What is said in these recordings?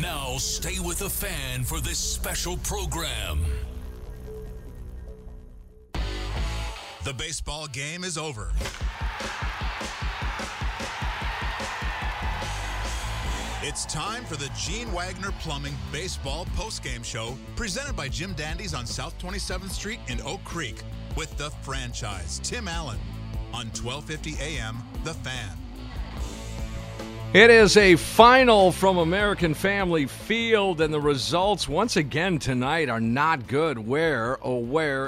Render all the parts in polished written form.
Now stay with the Fan for this special program. The baseball game is over. It's time for the Gene Wagner Plumbing Baseball Postgame Show, presented by Jim Dandy's on South 27th Street in Oak Creek, with the franchise, Tim Allen, on 1250 AM, The Fan. It is a final from American Family Field, and the results once again tonight are not good. Where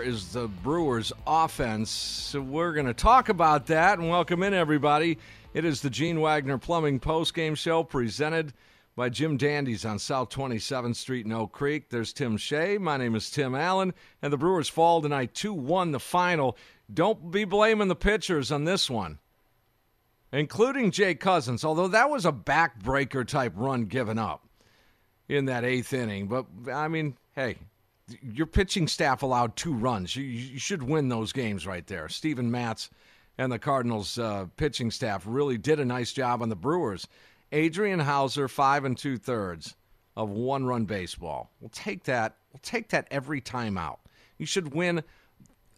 is the Brewers' offense? So we're going to talk about that, and welcome in, everybody. It is the Gene Wagner Plumbing Postgame Show, presented by Jim Dandy's on South 27th Street in Oak Creek. There's Tim Shea. My name is Tim Allen. And the Brewers fall tonight 2-1 the final. Don't be blaming the pitchers on this one, including Jay Cousins, although that was a backbreaker type run given up in that eighth inning. But, I mean, hey, your pitching staff allowed 2 runs. You should win those games right there. Steven Matz and the Cardinals pitching staff really did a nice job on the Brewers. Adrian Hauser, 5 2/3 of 1-run baseball. We'll take that. We'll take that every time out. You should win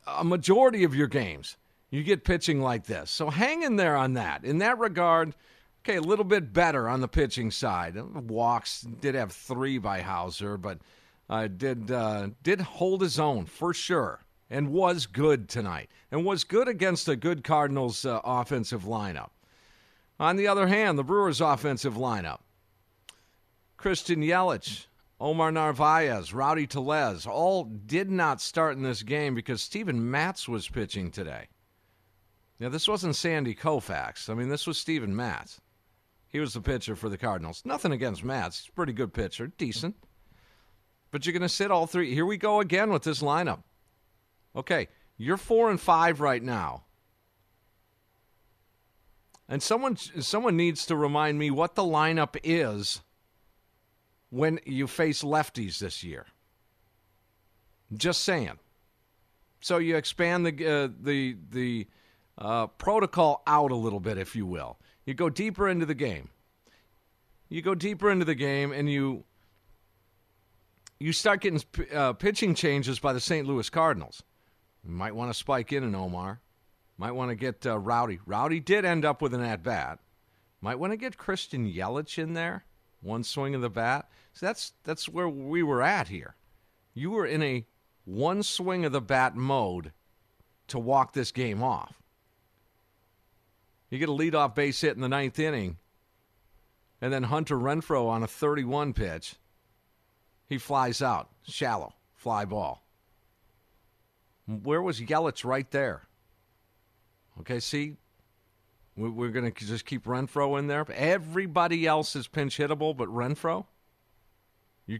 a majority of your games. You get pitching like this. So hang in there on that. In that regard, okay, a little bit better on the pitching side. Walks did have 3 by Hauser, but did hold his own for sure and was good tonight and was good against a good Cardinals offensive lineup. On the other hand, the Brewers' offensive lineup, Christian Yelich, Omar Narvaez, Rowdy Tellez, all did not start in this game because Steven Matz was pitching today. Now, this wasn't Sandy Koufax. I mean, this was Steven Matz. He was the pitcher for the Cardinals. Nothing against Matz. He's a pretty good pitcher, decent. But you're going to sit all 3. Here we go again with this lineup. Okay, you're 4-5 right now. And someone needs to remind me what the lineup is when you face lefties this year. Just saying. So you expand the protocol out a little bit, if you will. You go deeper into the game. And you start getting pitching changes by the St. Louis Cardinals. You might want to spike in an Omar. Might want to get Rowdy. Rowdy did end up with an at-bat. Might want to get Christian Yelich in there. 1 swing of the bat. So that's where we were at here. You were in a 1 swing of the bat mode to walk this game off. You get a leadoff base hit in the 9th inning. And then Hunter Renfroe on a 31 pitch. He flies out. Shallow. Fly ball. Where was Yelich? Right there. Okay, see, we're going to just keep Renfroe in there. Everybody else is pinch hittable, but Renfroe, you're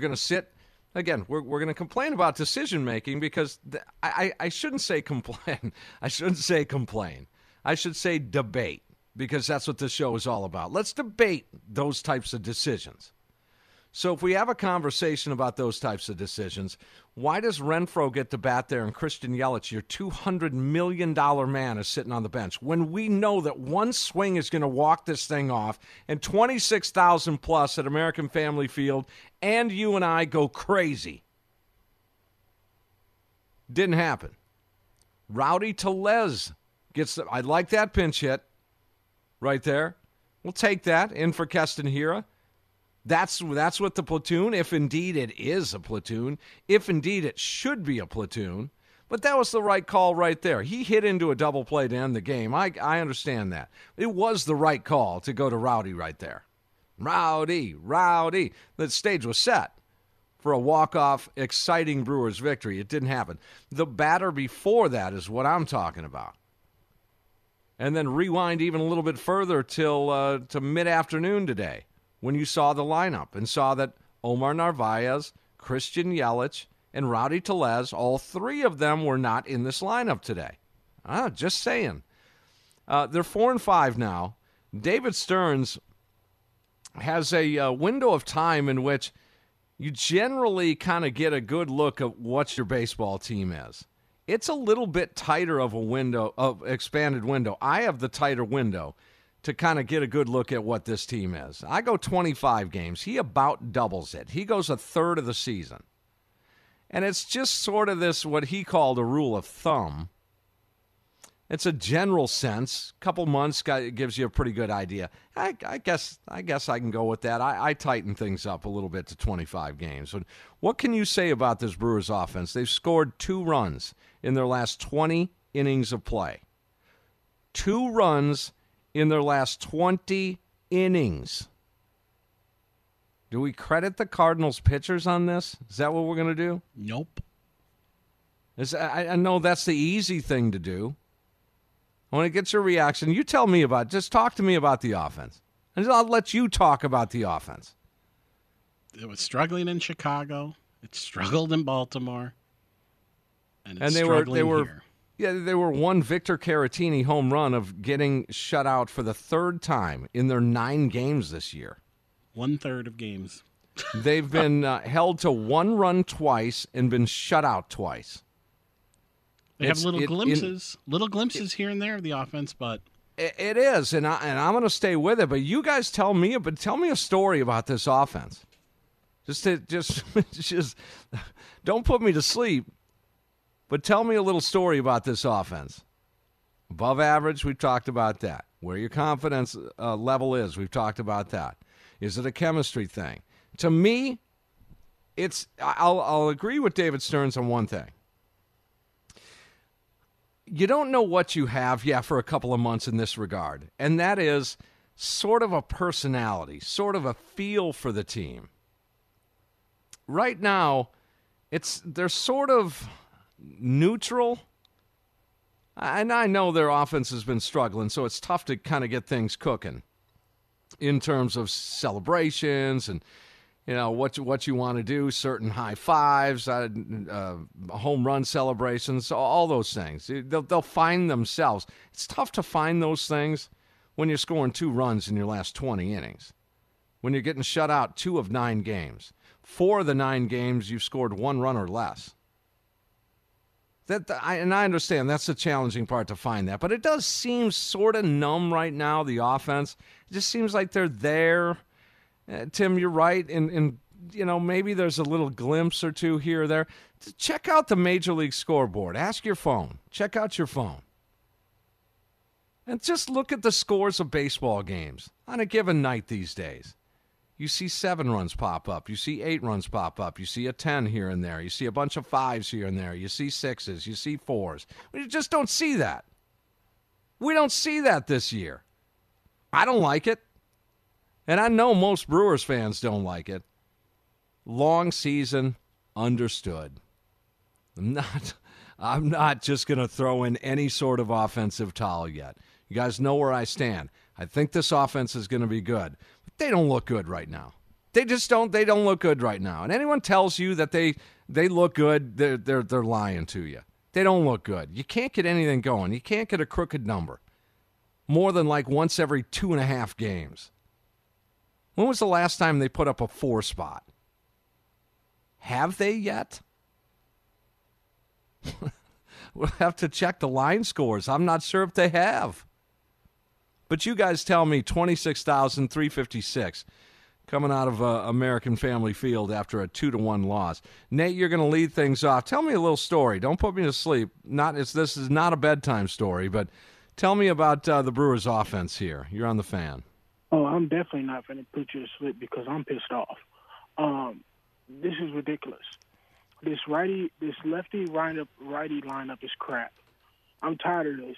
going to sit. Again, we're going to complain about decision-making because I shouldn't say complain. I shouldn't say complain. I should say debate, because that's what this show is all about. Let's debate those types of decisions. So if we have a conversation about those types of decisions, why does Renfroe get to bat there and Christian Yelich, your $200 million man, is sitting on the bench when we know that 1 swing is going to walk this thing off and 26,000 plus at American Family Field and you and I go crazy? Didn't happen. Rowdy Tellez gets the, I like that pinch hit right there. We'll take that in for Castanheira. That's what the platoon, if indeed it is a platoon, if indeed it should be a platoon. But that was the right call right there. He hit into a double play to end the game. I understand that. It was the right call to go to Rowdy right there. Rowdy. The stage was set for a walk-off, exciting Brewers victory. It didn't happen. The batter before that is what I'm talking about. And then rewind even a little bit further till to mid-afternoon today, when you saw the lineup and saw that Omar Narvaez, Christian Yelich, and Rowdy Tellez, all three of them were not in this lineup today. Just saying. They're 4-5 now. David Stearns has a window of time in which you generally kind of get a good look at what your baseball team is. It's a little bit tighter of a window, of expanded window. I have the tighter window to kind of get a good look at what this team is. I go 25 games. He about doubles it. He goes a third of the season. And it's just sort of this, what he called a rule of thumb. It's a general sense. A couple months gives you a pretty good idea. I guess I can go with that. I tighten things up a little bit to 25 games. But what can you say about this Brewers offense? They've scored 2 runs in their last 20 innings of play. 2 runs in their last 20 innings. Do we credit the Cardinals pitchers on this? Is that what we're going to do? Nope. I know that's the easy thing to do. I want to get your reaction. You tell me about it. Just talk to me about the offense. And I'll let you talk about the offense. It was struggling in Chicago. It struggled in Baltimore. And it's struggling here. Yeah, they were one Victor Caratini home run of getting shut out for the third time in their 9 games this year. One-third of games. They've been held to 1 run twice and been shut out twice. They have little glimpses here and there of the offense, but it is, and I'm going to stay with it. But you guys tell me a story about this offense. Just don't put me to sleep, but tell me a little story about this offense. Above average, we've talked about that. Where your confidence level is, we've talked about that. Is it a chemistry thing? To me, it's. I'll agree with David Stearns on one thing. You don't know what you have, for a couple of months in this regard, and that is sort of a personality, sort of a feel for the team. Right now, they're sort of neutral, and I know their offense has been struggling, so it's tough to kind of get things cooking in terms of celebrations and what you want to do, certain high fives, home run celebrations, all those things. They'll find themselves. It's tough to find those things when you're scoring 2 runs in your last 20 innings, when you're getting shut out 2 of 9 games. 4 of the 9 games, you've scored 1 run or less. I understand that's the challenging part to find that, but it does seem sort of numb right now, the offense. It just seems like they're there. Tim, you're right, and maybe there's a little glimpse or two here or there. Check out the Major League scoreboard. Ask your phone. Check out your phone. And just look at the scores of baseball games on a given night these days. You see 7 runs pop up. You see 8 runs pop up. You see a 10 here and there. You see a bunch of 5s here and there. You see 6s. You see 4s. We just don't see that. We don't see that this year. I don't like it. And I know most Brewers fans don't like it. Long season, understood. I'm not just going to throw in any sort of offensive towel yet. You guys know where I stand. I think this offense is going to be good. But they don't look good right now. They just don't. They don't look good right now. And anyone tells you that they look good, they're lying to you. They don't look good. You can't get anything going. You can't get a crooked number more than like once every 2.5 games. When was the last time they put up a 4 spot? Have they yet? We'll have to check the line scores. I'm not sure if they have. But you guys tell me 26,356. coming out of American Family Field after a 2-1 loss. Nate, you're going to lead things off. Tell me a little story. Don't put me to sleep. This is not a bedtime story, but tell me about the Brewers' offense here. You're on the Fan. Oh, I'm definitely not going to put you to sleep because I'm pissed off. This is ridiculous. This lefty righty lineup is crap. I'm tired of this.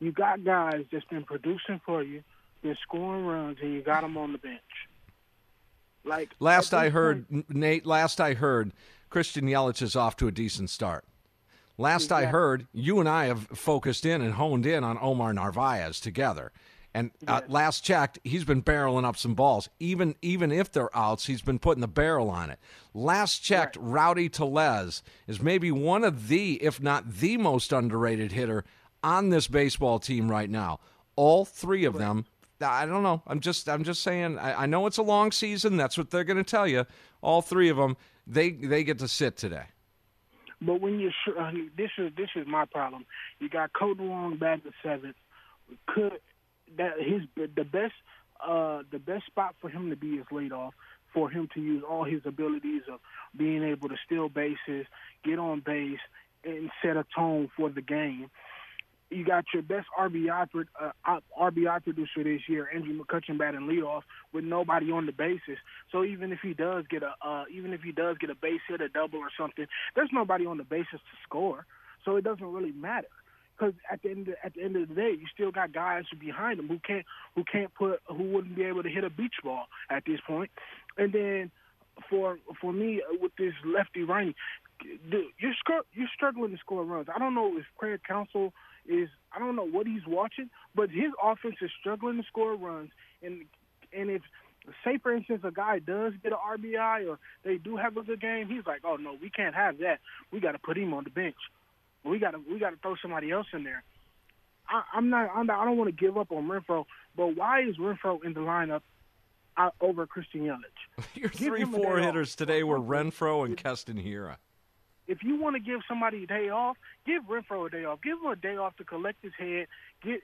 You got guys that's been producing for you, they're scoring runs, and you got them on the bench. Like last I heard, Christian Yelich is off to a decent start. Exactly. I heard, you and I have focused in and honed in on Omar Narvaez together. And yes. Last checked, he's been barreling up some balls. Even if they're outs, he's been putting the barrel on it. Last checked, right. Rowdy Tellez is maybe one of the, if not the most underrated hitter on this baseball team right now. All three of them. I don't know. I'm just saying. I know it's a long season. That's what they're going to tell you. All three of them, they get to sit today. But when you this is my problem. You got Cody Wong back in the seventh. The best spot for him to be is laid off, for him to use all his abilities of being able to steal bases, get on base, and set a tone for the game. You got your best RBI producer this year, Andrew McCutchen, batting leadoff with nobody on the bases. So even if he does get a base hit, a double or something, there's nobody on the bases to score. So it doesn't really matter. Because at the end of the day, you still got guys behind them who wouldn't be able to hit a beach ball at this point. And then for me with this lefty righty, you're struggling to score runs. I don't know if Craig Counsell I don't know what he's watching, but his offense is struggling to score runs. And if, say for instance, a guy does get an RBI or they do have a good game, he's like, oh no, we can't have that. We got to put him on the bench. We gotta throw somebody else in there. I don't want to give up on Renfroe, but why is Renfroe in the lineup over Christian Yelich? Your 3-4 hitters today were Renfroe and Kestenhiera. If you want to give somebody a day off, give Renfroe a day off. Give him a day off to collect his head. Because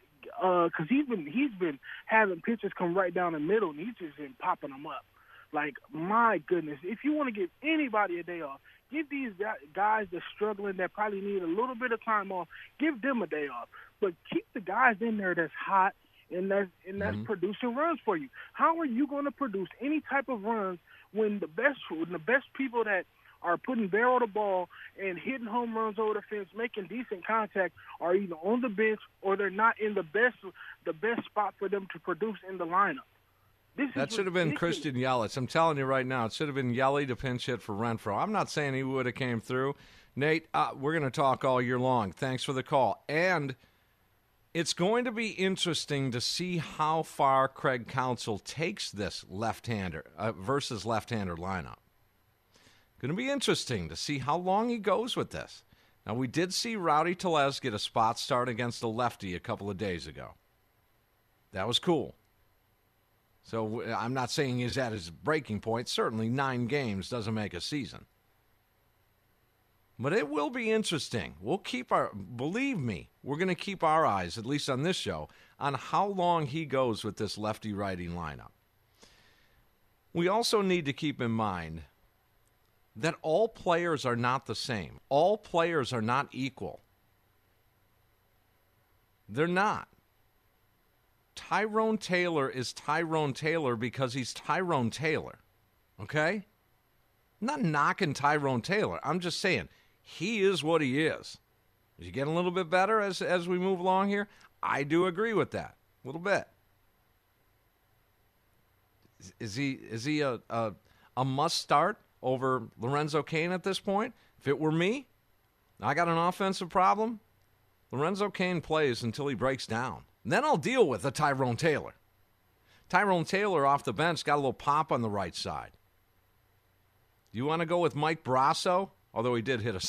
he's been having pitches come right down the middle, and he's just been popping them up. Like, my goodness, if you want to give anybody a day off, give these guys that are struggling that probably need a little bit of time off, give them a day off. But keep the guys in there that's hot and that's mm-hmm. producing runs for you. How are you going to produce any type of runs when the best people that are putting barrel to ball and hitting home runs over the fence, making decent contact, are either on the bench or they're not in the best spot for them to produce in the lineup? That should have been Christian Yelich. I'm telling you right now, it should have been Yelich to pinch hit for Renfroe. I'm not saying he would have came through. Nate, we're going to talk all year long. Thanks for the call. And it's going to be interesting to see how far Craig Counsell takes this left-hander versus left-hander lineup. Going to be interesting to see how long he goes with this. Now, we did see Rowdy Tellez get a spot start against a lefty a couple of days ago. That was cool. So I'm not saying he's at his breaking point. Certainly 9 games doesn't make a season. But it will be interesting. Believe me, we're going to keep our eyes, at least on this show, on how long he goes with this lefty-righty lineup. We also need to keep in mind that all players are not the same. All players are not equal. They're not. Tyrone Taylor is Tyrone Taylor because he's Tyrone Taylor, okay? I'm not knocking Tyrone Taylor. I'm just saying he is what he is. Is he getting a little bit better as we move along here? I do agree with that a little bit. Is he a must start over Lorenzo Cain at this point? If it were me, I got an offensive problem. Lorenzo Cain plays until he breaks down. Then I'll deal with a Tyrone Taylor. Tyrone Taylor off the bench got a little pop on the right side. Do you want to go with Mike Brasso? Although he did hit a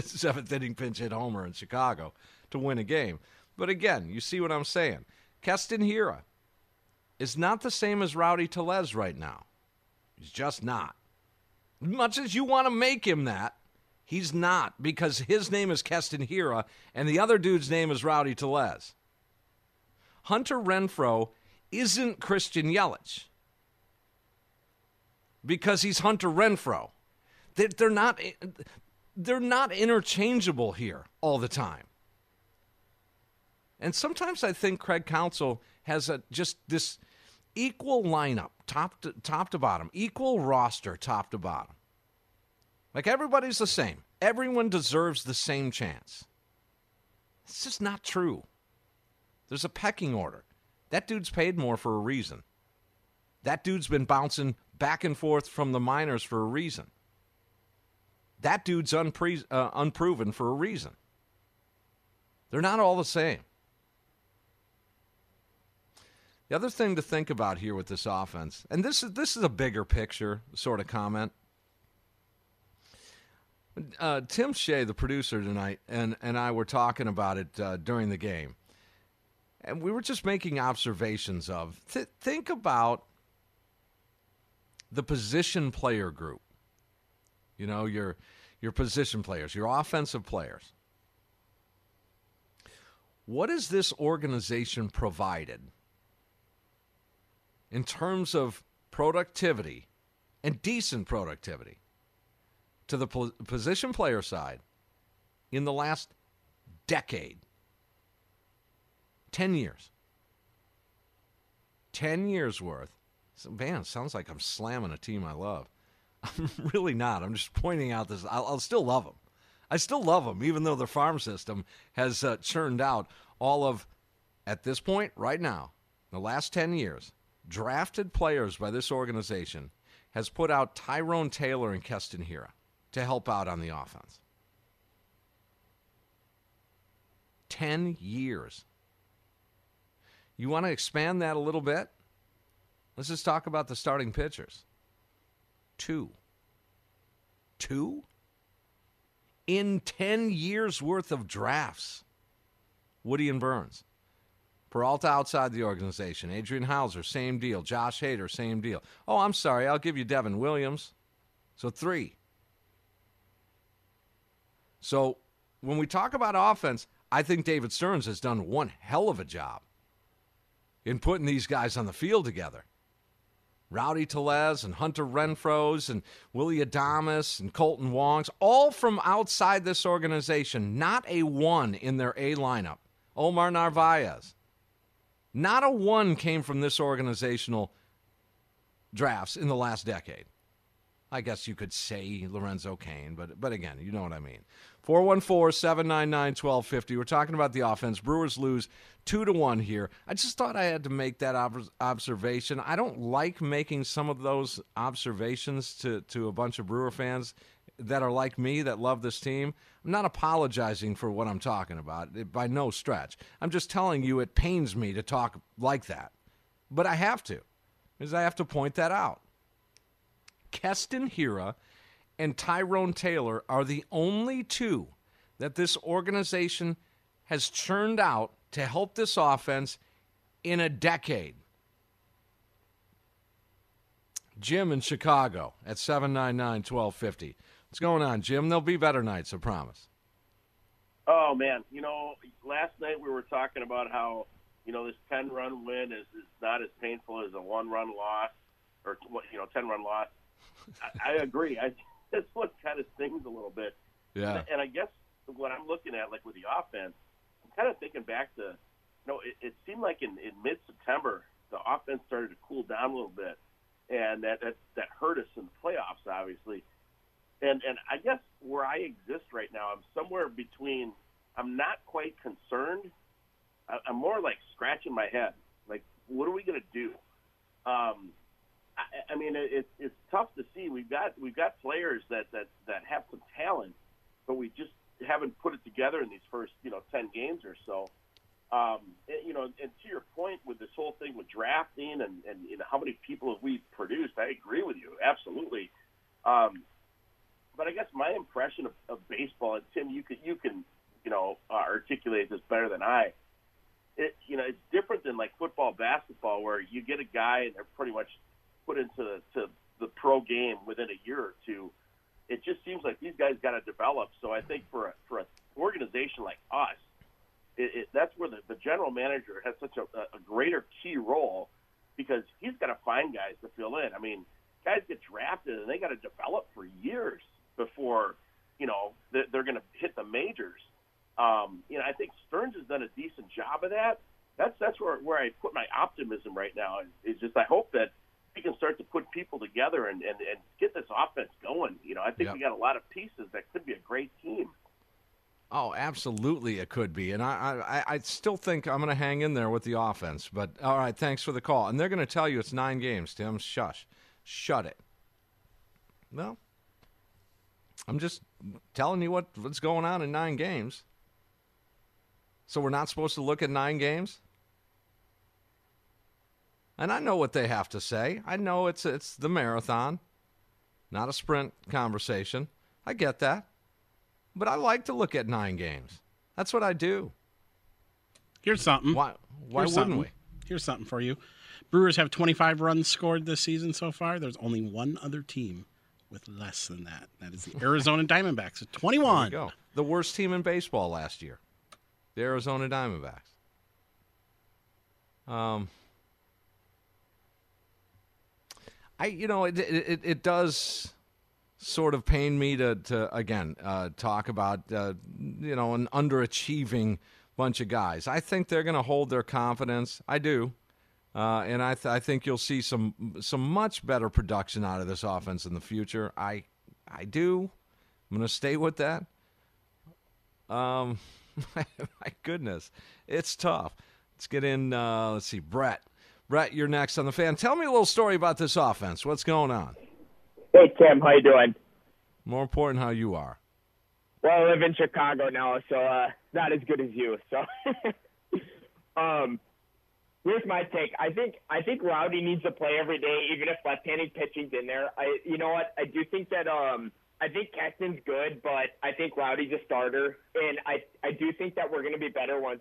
seventh inning pinch hit homer in Chicago to win a game. But again, you see what I'm saying. Kestenhiera is not the same as Rowdy Tellez right now. He's just not. As much as you want to make him that, he's not, because his name is Kestenhiera and the other dude's name is Rowdy Tellez. Hunter Renfroe isn't Christian Yelich. because he's Hunter Renfrow. They're not interchangeable here all the time. And sometimes I think Craig Counsell has just this equal lineup, top to bottom, equal roster, top to bottom. Like everybody's the same. Everyone deserves the same chance. It's just not true. There's a pecking order. That dude's paid more for a reason. That dude's been bouncing back and forth from the minors for a reason. That dude's unproven for a reason. They're not all the same. The other thing to think about here with this offense, and this is a bigger picture sort of comment. Tim Shea, the producer tonight, and I were talking about it during the game. And we were just making observations of, think about the position player group. You know, your position players, your offensive players. What is this organization provided in terms of productivity and decent productivity to the position player side in the last decade? 10 years. 10 years worth. So, man, sounds like I'm slamming a team I love. I'm really not. I'm just pointing out this. I'll still love them. I still love them, even though the farm system has churned out all of, at this point, right now, the last 10 years, drafted players by this organization has put out Tyrone Taylor and Keston Hiura to help out on the offense. 10 years. You want to expand that a little bit? Let's just talk about the starting pitchers. Two? In 10 years' worth of drafts, Woody and Burns. Peralta outside the organization. Adrian Hauser, same deal. Josh Hader, same deal. Oh, I'm sorry, I'll give you Devin Williams. So 3. So when we talk about offense, I think David Stearns has done one hell of a job in putting these guys on the field together. Rowdy Tellez and Hunter Renfrows and Willie Adames and Colton Wongs, all from outside this organization. Not a 1 in their A lineup. Omar Narvaez. Not a 1 came from this organizational drafts in the last decade. I guess you could say Lorenzo Cain, but again, you know what I mean. 414-799-1250. We're talking about the offense. Brewers lose 2-1 here. I just thought I had to make that observation. I don't like making some of those observations to a bunch of Brewer fans that are like me, that love this team. I'm not apologizing for what I'm talking about, by no stretch. I'm just telling you it pains me to talk like that. But I have to, because I have to point that out. Keston Hiura and Tyrone Taylor are the only 2 that this organization has churned out to help this offense in a decade. Jim in Chicago at 799-1250. What's going on, Jim? There'll be better nights, I promise. Oh, man. You know, last night we were talking about how, you know, this 10-run win is not as painful as a 1-run loss or, you know, 10-run loss. I agree. That's what kind of stings a little bit. Yeah. And I guess what I'm looking at, like with the offense, I'm kind of thinking back to, you know, it seemed like in mid-September the offense started to cool down a little bit, and that hurt us in the playoffs, obviously. And I guess where I exist right now, I'm somewhere between. I'm not quite concerned. I'm more like scratching my head. Like, what are we going to do? I mean, it's tough to see. We've got players that have some talent, but we just haven't put it together in these first 10 games or so. And to your point with this whole thing with drafting and how many people have we produced, I agree with you absolutely. But I guess my impression of baseball, and Tim, you can articulate this better than I. It's different than like football, basketball, where you get a guy and they're pretty much put into the pro game within a year or two. It just seems like these guys got to develop. So I think for an organization like us, that's where the general manager has such a greater key role, because he's got to find guys to fill in. I mean, guys get drafted and they got to develop for years before, you know, they're going to hit the majors. You know, I think Stearns has done a decent job of that. That's where I put my optimism right now. Is just I hope that we can start to put people together and get this offense going. You know, I think we got a lot of pieces that could be a great team. Oh, absolutely it could be. And I still think I'm going to hang in there with the offense. But, all right, thanks for the call. And they're going to tell you it's 9 games, Tim. Shush. Shut it. Well, I'm just telling you what's going on in 9 games. So we're not supposed to look at 9 games? And I know what they have to say. I know it's the marathon, not a sprint conversation. I get that. But I like to look at 9 games. That's what I do. Here's something. Why wouldn't we? Here's something for you. Brewers have 25 runs scored this season so far. There's only one other team with less than that. That is the Arizona Diamondbacks at 21. There you go. The worst team in baseball last year, the Arizona Diamondbacks. It does sort of pain me to again talk about an underachieving bunch of guys. I think they're going to hold their confidence. I do, and I think you'll see some much better production out of this offense in the future. I do. I'm going to stay with that. My goodness, it's tough. Let's get in. Let's see, Brett. Brett, you're next on the Fan. Tell me a little story about this offense. What's going on? Hey, Tim, how you doing? More important, how you are. Well, I live in Chicago now, so not as good as you. So, here's my take. I think Rowdy needs to play every day, even if left-handed pitching's in there. You know what? I do think that I think Keston's good, but I think Rowdy's a starter, and I do think that we're going to be better once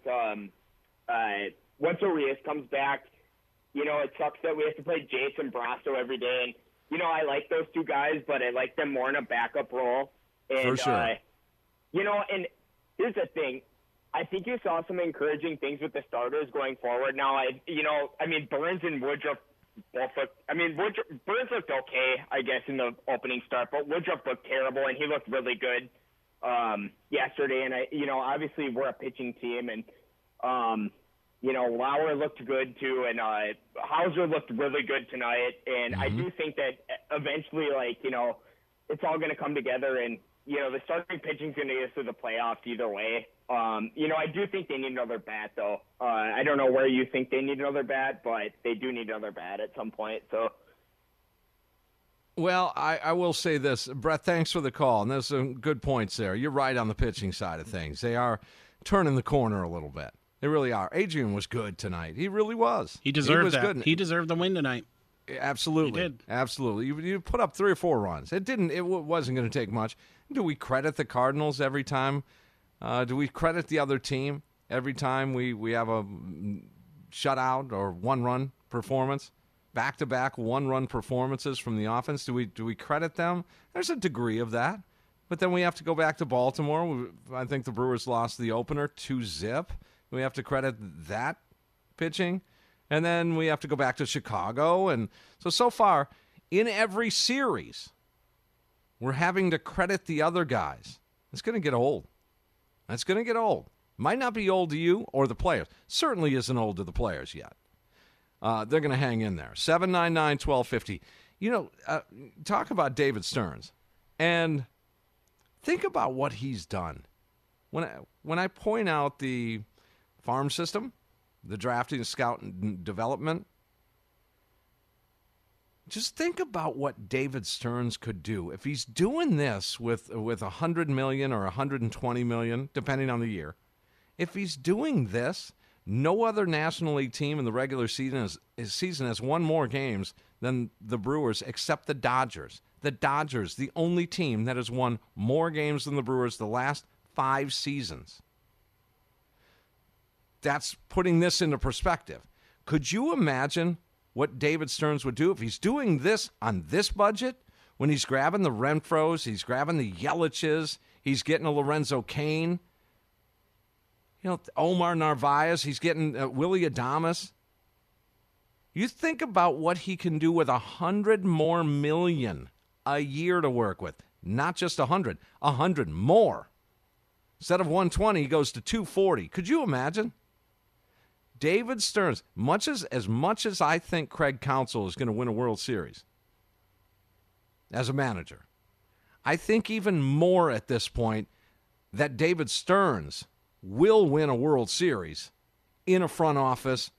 Arias comes back. You know, it sucks that we have to play Jason Brasso every day, and you know, I like those two guys, but I like them more in a backup role. And, for sure. You know, and here's the thing. I think you saw some encouraging things with the starters going forward. Now, Burns and Woodruff both looked – Burns looked okay, I guess, in the opening start, but Woodruff looked terrible, and he looked really good yesterday. And, obviously we're a pitching team, and, Lauer looked good, too, and Hauser looked really good tonight. And I do think that eventually, it's all going to come together. And, the starting pitching's going to get us to the playoffs either way. I do think they need another bat, though. I don't know where you think they need another bat, but they do need another bat at some point. So. Well, I will say this. Brett, thanks for the call. And there's some good points there. You're right on the pitching side of things. They are turning the corner a little bit. They really are. Adrian was good tonight. He really was. He deserved good. He deserved the win tonight. Absolutely. He did. Absolutely. You put up 3 or 4 runs. It wasn't going to take much. Do we credit the Cardinals every time? Do we credit the other team every time we have a shutout or one-run performance? Back-to-back one-run performances from the offense. Do we credit them? There's a degree of that. But then we have to go back to Baltimore. I think the Brewers lost the opener 2-0. We have to credit that pitching. And then we have to go back to Chicago. And so far, in every series, we're having to credit the other guys. It's going to get old. That's going to get old. Might not be old to you or the players. Certainly isn't old to the players yet. They're going to hang in there. 799-1250. Talk about David Stearns. And think about what he's done. When I point out the farm system, the drafting, scout, and development. Just think about what David Stearns could do if he's doing this with $100 million or $120 million, depending on the year. If he's doing this, no other National League team in the regular season has won more games than the Brewers, except the Dodgers. The Dodgers, the only team that has won more games than the Brewers the last 5 seasons. That's putting this into perspective. Could you imagine what David Stearns would do if he's doing this on this budget, when he's grabbing the Renfros, he's grabbing the Yeliches, he's getting a Lorenzo Cain, Omar Narvaez, he's getting Willy Adames. You think about what he can do with 100 more million a year to work with. Not just 100, 100 more. Instead of 120, he goes to 240. Could you imagine? David Stearns, as much as I think Craig Counsell is going to win a World Series as a manager, I think even more at this point that David Stearns will win a World Series in a front office,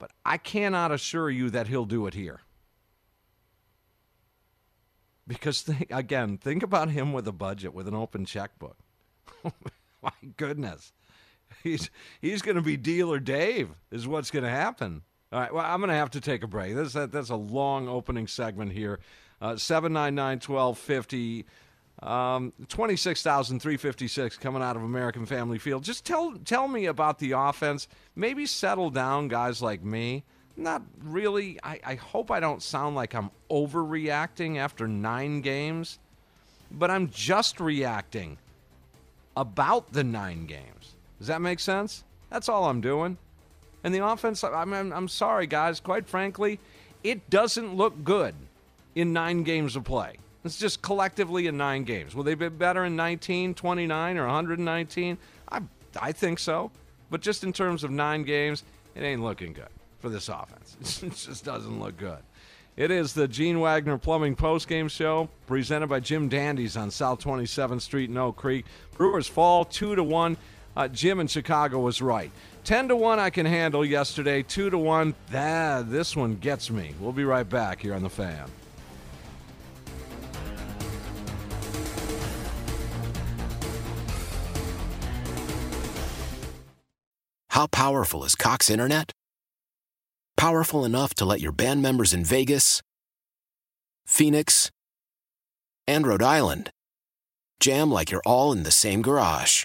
but I cannot assure you that he'll do it here. Because, think about him with a budget, with an open checkbook. My goodness. He's going to be Dealer Dave is what's going to happen. All right, well, I'm going to have to take a break. That's a long opening segment here. 799-1250. 26,356 coming out of American Family Field. Just tell me about the offense. Maybe settle down, guys like me. Not really. I hope I don't sound like I'm overreacting after 9 games, but I'm just reacting about the 9 games. Does that make sense? That's all I'm doing. And the offense, I'm sorry, guys. Quite frankly, it doesn't look good in 9 games of play. It's just collectively in 9 games. Will they be better in 19, 29, or 119? I think so. But just in terms of 9 games, it ain't looking good for this offense. It just doesn't look good. It is the Gene Wagner Plumbing Postgame Show presented by Jim Dandy's on South 27th Street in Oak Creek. Brewers fall 2-1. Jim in Chicago was right. 10-1 I can handle yesterday. 2-1. This one gets me. We'll be right back here on The Fan. How powerful is Cox Internet? Powerful enough to let your band members in Vegas, Phoenix, and Rhode Island jam like you're all in the same garage.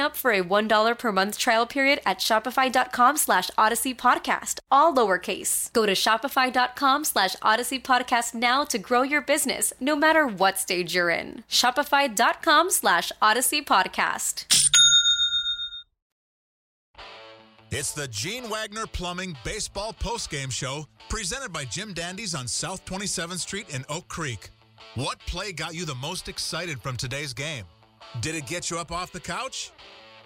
up for a $1 per month trial period at shopify.com/Odyssey Podcast, all lowercase. Go to shopify.com/Odyssey Podcast now to grow your business, no matter what stage you're in. Shopify.com/Odyssey Podcast. It's the Gene Wagner Plumbing Baseball Postgame Show, presented by Jim Dandy's on South 27th Street in Oak Creek. What play got you the most excited from today's game? Did it get you up off the couch?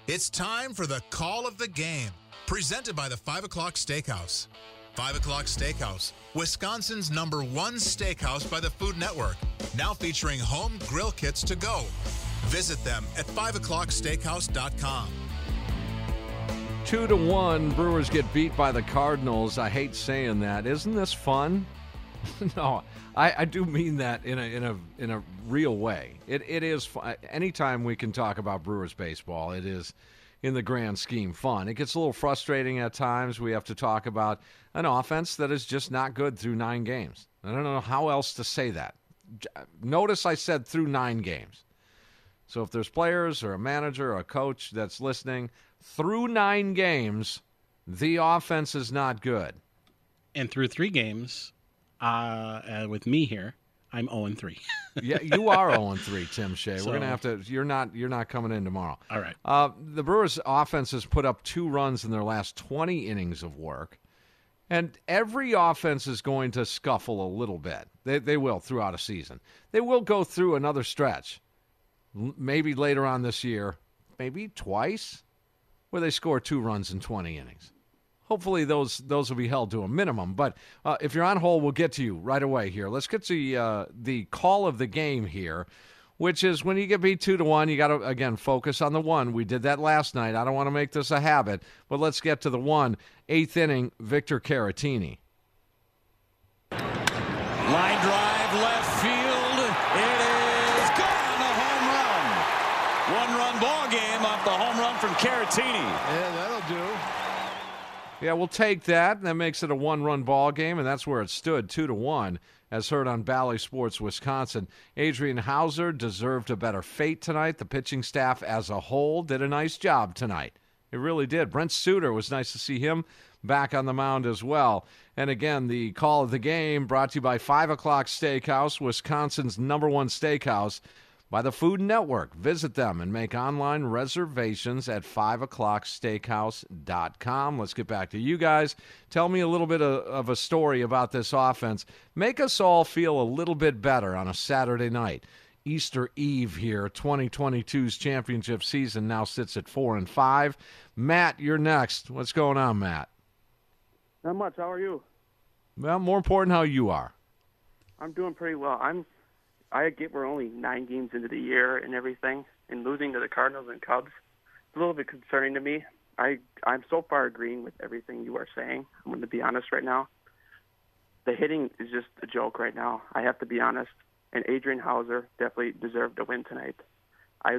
It's time for the Call of the Game, presented by the 5 O'Clock Steakhouse. 5 O'Clock Steakhouse, Wisconsin's #1 steakhouse by the Food Network, now featuring home grill kits to go. Visit them at 5o'clocksteakhouse.com. 2-1, Brewers get beat by the Cardinals. I hate saying that. Isn't this fun? No, I do mean that in a real way. It is fun. Anytime we can talk about Brewers baseball, it is in the grand scheme fun. It gets a little frustrating at times. We have to talk about an offense that is just not good through 9 games. I don't know how else to say that. Notice I said through 9 games. So if there's players or a manager or a coach that's listening, through 9 games, the offense is not good. And through 3 games, with me here, I'm 0-3. Yeah, you are 0-3, Tim Shea. So, we're gonna have to. You're not coming in tomorrow. All right. The Brewers' offense has put up 2 runs in their last 20 innings of work, and every offense is going to scuffle a little bit. They will throughout a season. They will go through another stretch, maybe later on this year, maybe twice, where they score 2 runs in 20 innings. Hopefully those will be held to a minimum. But if you're on hold, we'll get to you right away here. Let's get to the call of the game here, which is when you get beat 2-1, you got to, again, focus on the one. We did that last night. I don't want to make this a habit, but let's get to the one. 8th inning, Victor Caratini. Line drive, left field. It is gone, a home run. One-run ball game off the home run from Caratini. Yeah, that'll do. Yeah, we'll take that. That makes it a one-run ball game, and that's where it stood, 2-1, as heard on Bally Sports Wisconsin. Adrian Hauser deserved a better fate tonight. The pitching staff as a whole did a nice job tonight. It really did. Brent Suter, was nice to see him back on the mound as well. And again, the call of the game brought to you by 5 O'Clock Steakhouse, Wisconsin's #1 steakhouse, by the Food Network. Visit them and make online reservations at 5o'clocksteakhouse.com. Let's get back to you guys. Tell me a little bit of a story about this offense. Make us all feel a little bit better on a Saturday night. Easter Eve here. 2022's championship season now sits at 4-5. Matt, you're next. What's going on, Matt? Not much. How are you? Well, more important, how you are. I'm doing pretty well. I get we're only 9 games into the year and everything, and losing to the Cardinals and Cubs, it's a little bit concerning to me. I'm so far agreeing with everything you are saying. I'm going to be honest right now. The hitting is just a joke right now. I have to be honest. And Adrian Hauser definitely deserved a win tonight. I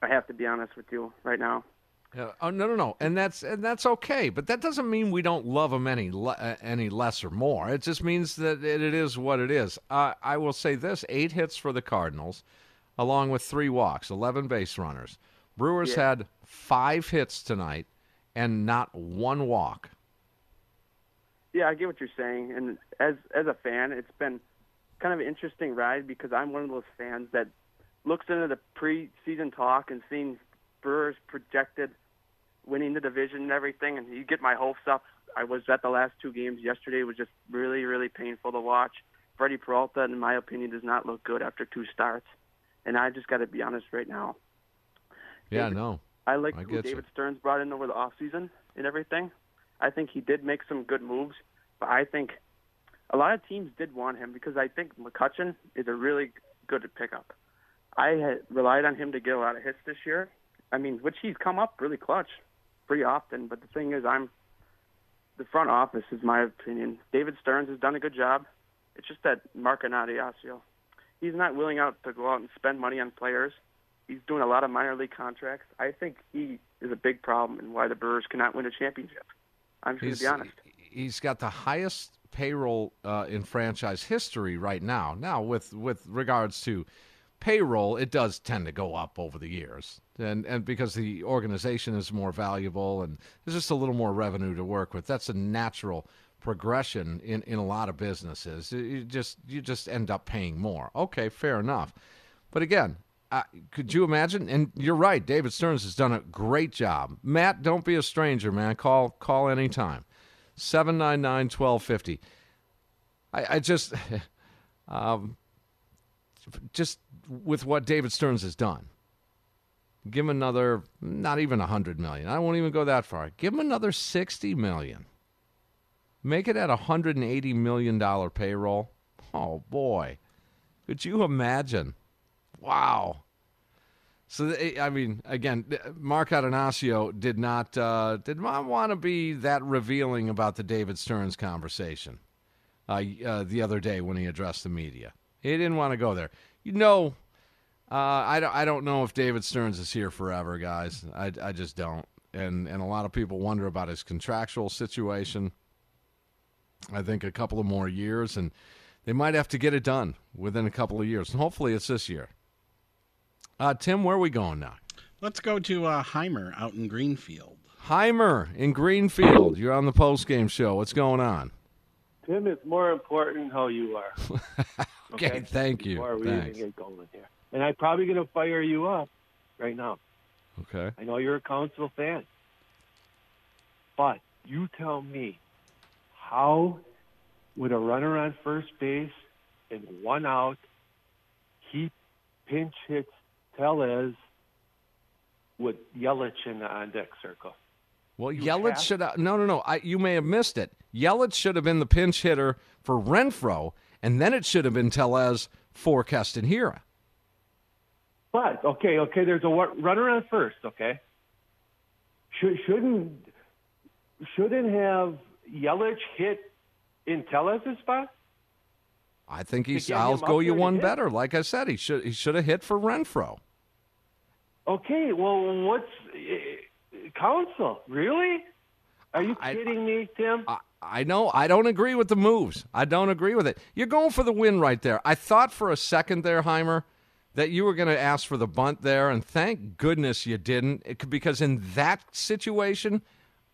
have to be honest with you right now. No. And that's okay. But that doesn't mean we don't love him any less or more. It just means that it is what it is. I will say this, 8 hits for the Cardinals, along with 3 walks, 11 base runners. Brewers had 5 hits tonight and not 1 walk. Yeah, I get what you're saying. And as a fan, it's been kind of an interesting ride because I'm one of those fans that looks into the preseason talk and seeing Brewers projected winning the division and everything, and you get my hopes up. I was at the last 2 games yesterday. It was just really, really painful to watch. Freddie Peralta, in my opinion, does not look good after 2 starts, and I just got to be honest right now. Yeah, I like who David Stearns brought in over the offseason and everything. I think he did make some good moves, but I think a lot of teams did want him because I think McCutchen is a really good pickup. I had relied on him to get a lot of hits this year. I mean, which he's come up really clutch pretty often. But the thing is, the front office is my opinion. David Stearns has done a good job. It's just that Mark Anadisio, he's not willing out to go out and spend money on players. He's doing a lot of minor league contracts. I think he is a big problem in why the Brewers cannot win a championship. I'm just going to be honest. He's got the highest payroll in franchise history right now. Now, with regards to payroll, it does tend to go up over the years, and because the organization is more valuable and there's just a little more revenue to work with. That's a natural progression in a lot of businesses. You just end up paying more. Okay, fair enough. But again, could you imagine? And you're right, David Stearns has done a great job. Matt, don't be a stranger, man. Call anytime. 799-1250. I just just with what David Stearns has done, give him another, not even $100 million. I won't even go that far. Give him another $60 million. Make it at $180 million payroll. Oh, boy. Could you imagine? Wow. So, I mean, again, Mark Adonasio did not want to be that revealing about the David Stearns conversation. the other day when he addressed the media. He didn't want to go there. You know, I don't know if David Stearns is here forever, guys. I just don't. And a lot of people wonder about his contractual situation. I think a couple of more years, and they might have to get it done within a couple of years. And hopefully it's this year. Tim, where are we going now? Let's go to Heimer out in Greenfield. Heimer in Greenfield. You're on the postgame show. What's going on? Tim, it's more important how you are. Okay, thank you. Before we even get going here. And I'm probably going to fire you up right now. Okay. I know you're a Council fan. But you tell me, how would a runner on first base and one out, he pinch hits Tellez with Yelich in the on-deck circle? Well, Yelich should have – no. You may have missed it. Yelich should have been the pinch hitter for Renfroe, and then it should have been Tellez for Castanheira. But, okay, there's a runner on first, okay? Shouldn't have Yelich hit in Tellez's spot? I think he's – I'll go you one better. Like I said, he should have hit for Renfroe. Okay, well, what's Council? Really? Are you kidding me, Tim? I know. I don't agree with the moves. I don't agree with it. You're going for the win right there. I thought for a second there, Heimer, that you were going to ask for the bunt there, and thank goodness you didn't, because in that situation,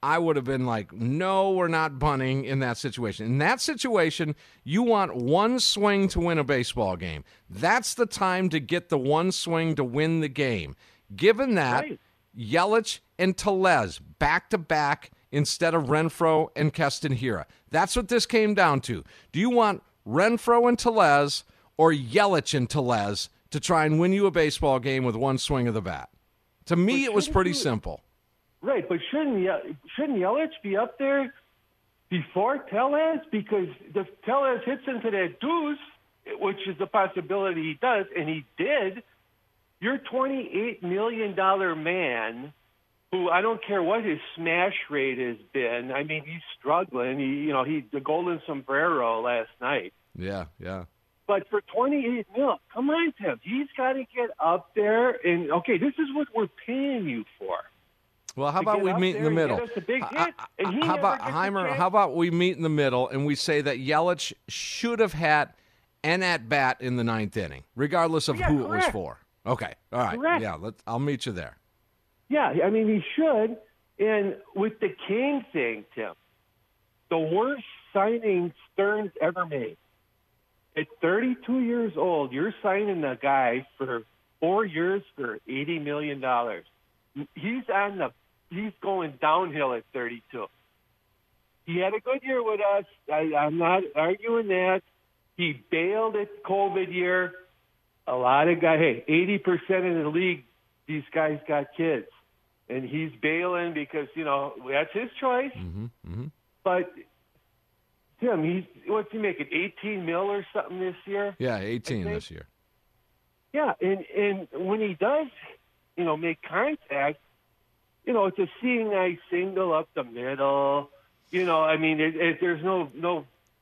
I would have been like, no, we're not bunting in that situation. In that situation, you want one swing to win a baseball game. That's the time to get the one swing to win the game. Given that, right. Yelich and Tellez back-to-back instead of Renfroe and Castanheira. That's what this came down to. Do you want Renfroe and Tellez or Yelich and Tellez to try and win you a baseball game with one swing of the bat? To me, it was pretty simple. Right, but shouldn't Yelich be up there before Tellez? Because if Tellez hits into that deuce, which is a possibility he does, and he did, your $28 million man, who I don't care what his smash rate has been. I mean, he's struggling. He the golden sombrero last night. Yeah. But for $28 million, come on, Tim. He's got to get up there. And, okay, this is what we're paying you for. Well, how about we meet in the middle? How about, Heimer, how about we meet in the middle and we say that Yelich should have had an at-bat in the ninth inning, regardless of who it was for? Okay, all right. Correct. Yeah, I'll meet you there. Yeah, I mean, he should. And with the Kane thing, Tim, the worst signing Stearns ever made. At 32 years old, you're signing a guy for 4 years for $80 million. He's going downhill at 32. He had a good year with us. I'm not arguing that. He bailed at COVID year. A lot of guys. Hey, 80% of the league, these guys got kids, and he's bailing because that's his choice. Mm-hmm. But Tim, what's he making? 18 mil or something this year? Yeah, 18 this year. Yeah, and when he does, make contact, it's a seeing eye single up the middle. I mean, there's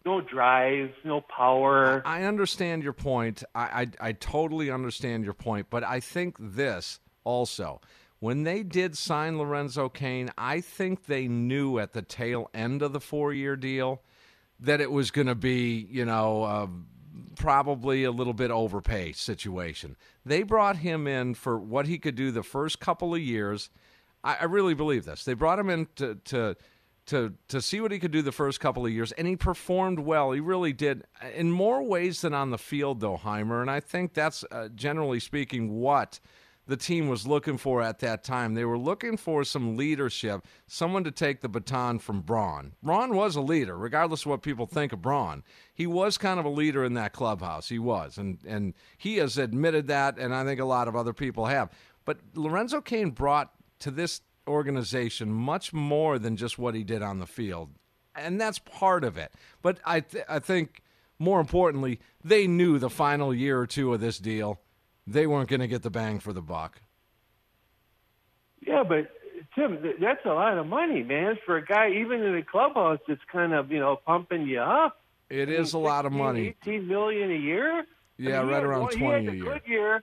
no drive, no power. I understand your point. I totally understand your point. But I think this also, when they did sign Lorenzo Cain, I think they knew at the tail end of the 4-year deal that it was going to be, probably a little bit overpay situation. They brought him in for what he could do the first couple of years. I really believe this. They brought him in to see what he could do the first couple of years, and he performed well. He really did in more ways than on the field, though, Heimer, and I think that's, generally speaking, what the team was looking for at that time. They were looking for some leadership, someone to take the baton from Braun. Braun was a leader, regardless of what people think of Braun. He was kind of a leader in that clubhouse. He was, and he has admitted that, and I think a lot of other people have. But Lorenzo Cain brought to this organization much more than just what he did on the field, and that's part of it. But I think, more importantly, they knew the final year or two of this deal they weren't going to get the bang for the buck. Yeah, but, Tim, that's a lot of money, man, for a guy even in the clubhouse that's kind of, pumping you up. It is a lot of money. $18 million a year? Yeah, I mean, right around 20 a year. He had a good year,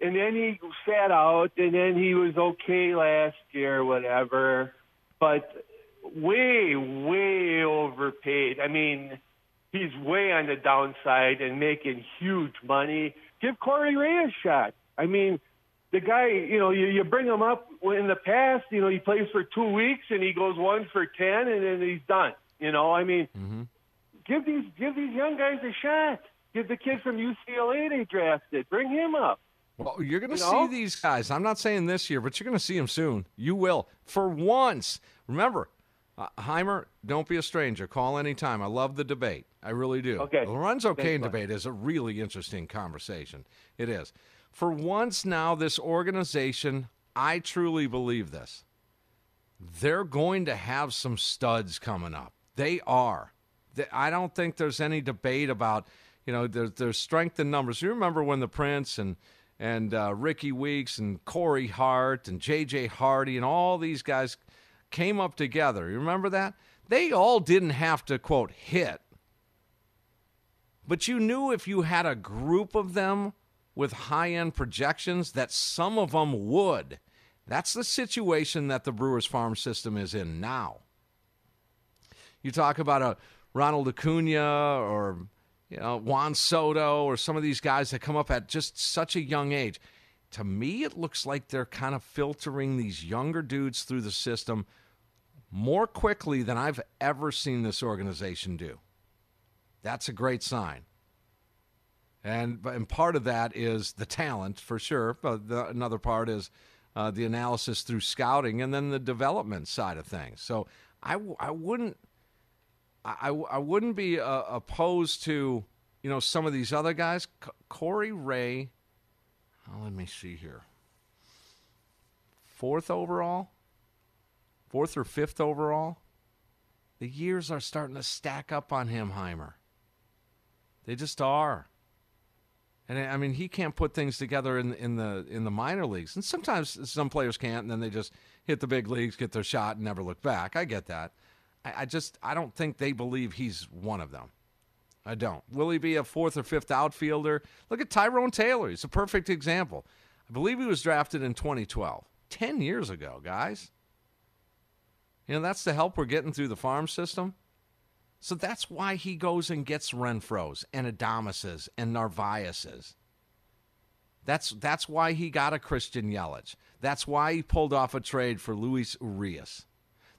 and then he sat out, and then he was okay last year, whatever. But way, way overpaid. I mean, he's way on the downside and making huge money. Give Corey Ray a shot. I mean, the guy, you know, you bring him up in the past, you know, he plays for 2 weeks and he goes 1 for 10 and then he's done. You know, I mean, give these young guys a shot. Give the kid from UCLA they drafted. Bring him up. Well, you're going to see these guys. I'm not saying this year, but you're going to see them soon. You will. For once. Remember, Heimer, don't be a stranger. Call anytime. I love the debate. I really do. Okay. Lorenzo Cain debate is a really interesting conversation. It is. For once now, this organization, I truly believe this. They're going to have some studs coming up. They are. I don't think there's any debate about, you know, there's strength in numbers. You remember when the Prince and Ricky Weeks and Corey Hart and J.J. Hardy and all these guys came up together. You remember that? They all didn't have to, quote, hit. But you knew if you had a group of them with high-end projections that some of them would. That's the situation that the Brewers farm system is in now. You talk about a Ronald Acuna or, you know, Juan Soto or some of these guys that come up at just such a young age. To me, it looks like they're kind of filtering these younger dudes through the system more quickly than I've ever seen this organization do. That's a great sign. And part of that is the talent, for sure. But another part is the analysis through scouting and then the development side of things. So I wouldn't be opposed to, you know, some of these other guys. Corey Ray, let me see here. 4th or 5th overall. The years are starting to stack up on him, Heimer. They just are. And I mean, he can't put things together in the minor leagues. And sometimes some players can't, and then they just hit the big leagues, get their shot, and never look back. I get that. I don't think they believe he's one of them. I don't. Will he be a 4th or 5th outfielder? Look at Tyrone Taylor. He's a perfect example. I believe he was drafted in 2012, 10 years ago, guys. You know, that's the help we're getting through the farm system. So that's why he goes and gets Renfros and Adamises and Narvaezes. That's why he got a Christian Yelich. That's why he pulled off a trade for Luis Urias.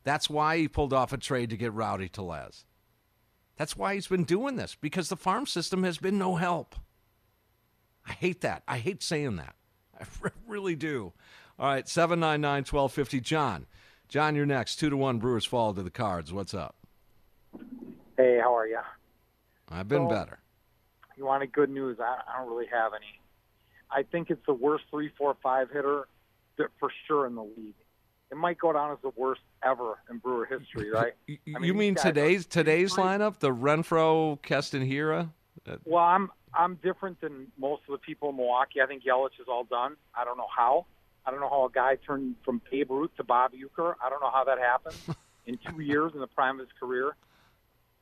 That's why he pulled off a trade to get Rowdy Tellez. That's why he's been doing this, because the farm system has been no help. I hate that. I hate saying that. I really do. All right, 799-1250. John, you're next. 2-1 Brewers fall to the Cards. What's up? Hey, how are you? I've been better. You wanted good news. I don't really have any. I think it's the worst 3-4-5 hitter for sure in the league. It might go down as the worst ever in Brewer history, right? You mean today's lineup, the Renfro, Kestenhira? Well, I'm different than most of the people in Milwaukee. I think Yelich is all done. I don't know how. I don't know how a guy turned from Babe Ruth to Bob Uecker. I don't know how that happened in 2 years in the prime of his career.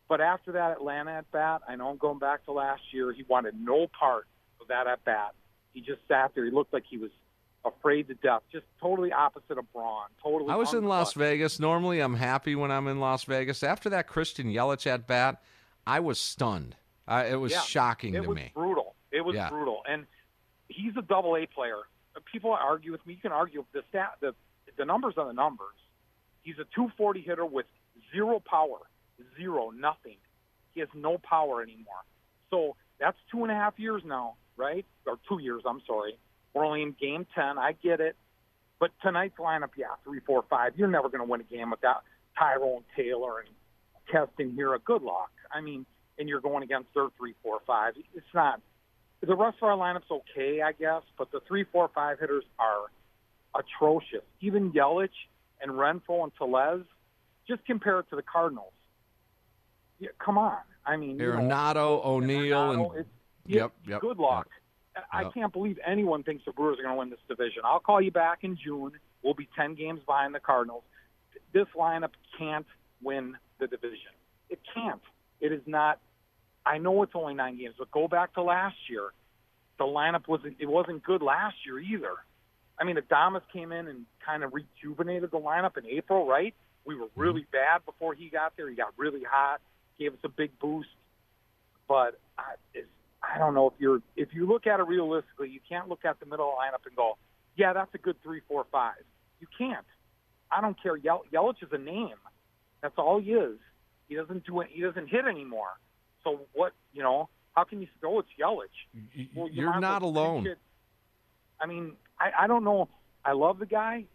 But after that Atlanta at-bat, I know I'm going back to last year, he wanted no part of that at-bat. He just sat there. He looked like he was afraid to death, just totally opposite of Braun. Totally. I was in Las Vegas. Normally I'm happy when I'm in Las Vegas. After that Christian Yelich at-bat, I was stunned. It was shocking to me. It was brutal. It was brutal. And he's a double-A player. People argue with me. You can argue the numbers are the numbers. He's a 240 hitter with zero power. Zero, nothing. He has no power anymore. So that's 2.5 years now, right? Or 2 years, I'm sorry. We're only in game 10. I get it. But tonight's lineup, 3-4-5. You're never going to win a game without Tyrone Taylor and Kestenhira. Good luck. I mean, and you're going against their 3-4-5. It's not. The rest of our lineup's okay, I guess, but the 3-4-5 hitters are atrocious. Even Yelich and Renfro and Tellez, just compare it to the Cardinals. Yeah, come on. I mean, Arenado, O'Neill, and yep. Good luck. Yep. I can't believe anyone thinks the Brewers are going to win this division. I'll call you back in June. We'll be 10 games behind the Cardinals. This lineup can't win the division. It can't. It is not I know it's only 9 games, but go back to last year. The lineup wasn't good last year either. I mean, Adames came in and kind of rejuvenated the lineup in April, right? We were really bad before he got there. He got really hot, gave us a big boost. But I don't know if you look at it realistically, you can't look at the middle of the lineup and go, yeah, that's a good 3, 4, 5. You can't. I don't care. Yelich is a name. That's all he is. He doesn't do it. He doesn't hit anymore. So what? You know, how can you say, oh, it's Yelich? Well, you're not alone. I mean, I don't know. I love the guy.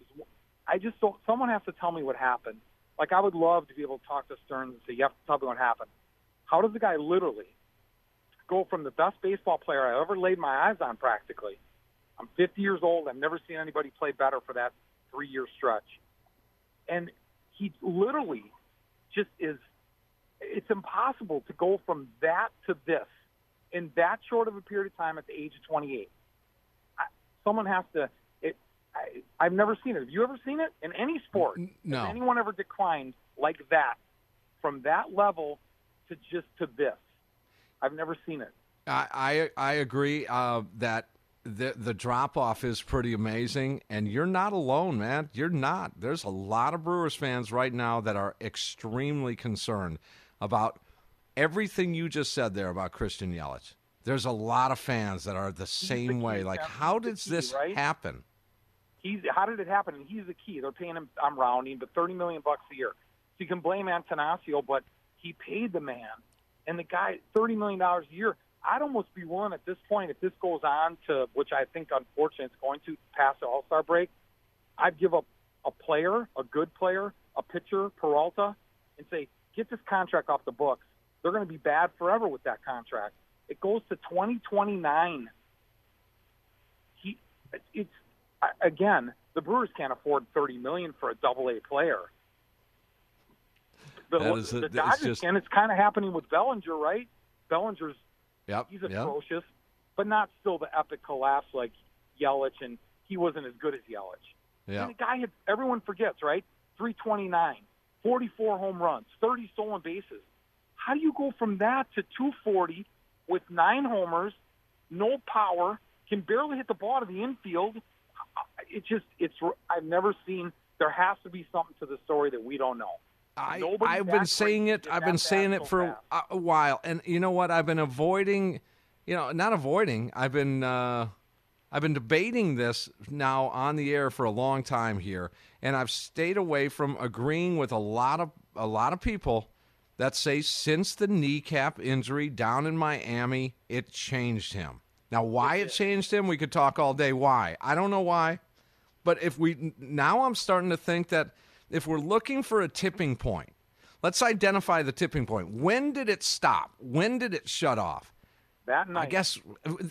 I just don't. Someone has to tell me what happened. Like, I would love to be able to talk to Stearns and say, you have to tell me what happened. How does the guy literally go from the best baseball player I ever laid my eyes on practically? I'm 50 years old. I've never seen anybody play better for that 3-year stretch. And he literally just is – it's impossible to go from that to this in that short of a period of time at the age of 28. Someone has to – I've never seen it. Have you ever seen it in any sport? No. Has anyone ever declined like that from that level to just to this? I've never seen it. I agree that – The drop-off is pretty amazing, and you're not alone, man. You're not. There's a lot of Brewers fans right now that are extremely concerned about everything you just said there about Christian Yelich. There's a lot of fans that are the same way. Like, how did this happen? How did it happen? And he's the key. They're paying him, I'm rounding, but $30 million a year. So you can blame Antanasio, but he paid the man. And the guy, $30 million a year, I'd almost be willing at this point, if this goes on to, which I think unfortunately it's going to, past the All-Star break, I'd give up a player, a good player, a pitcher, Peralta, and say, get this contract off the books. They're going to be bad forever with that contract. It goes to 2029. Again, the Brewers can't afford $30 million for a double-A player. The Dodgers can. It's kind of happening with Bellinger, right? Bellinger's he's atrocious, but not still the epic collapse like Yelich, and he wasn't as good as Yelich. Yeah. And the guy had, everyone forgets, right? 329, 44 home runs, 30 stolen bases. How do you go from that to 240 with 9 homers, no power, can barely hit the ball to the infield? I've never seen. There has to be something to the story that we don't know. I've been saying it for a while, and you know what? I've been avoiding, not avoiding. I've been debating this now on the air for a long time here, and I've stayed away from agreeing with a lot of people that say since the kneecap injury down in Miami, it changed him. Now, why it changed him, we could talk all day. Why? I don't know why, but I'm starting to think that. If we're looking for a tipping point, let's identify the tipping point. When did it stop? When did it shut off? That night. I guess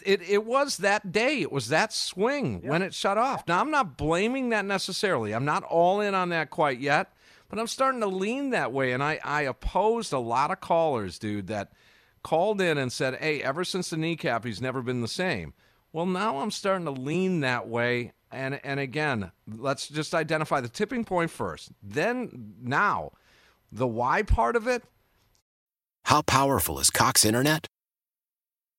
it was that day. It was that swing when it shut off. Now, I'm not blaming that necessarily. I'm not all in on that quite yet, but I'm starting to lean that way. And I opposed a lot of callers, dude, that called in and said, hey, ever since the kneecap, he's never been the same. Well, now I'm starting to lean that way. And again, let's just identify the tipping point first. Then now, the why part of it. How powerful is Cox Internet?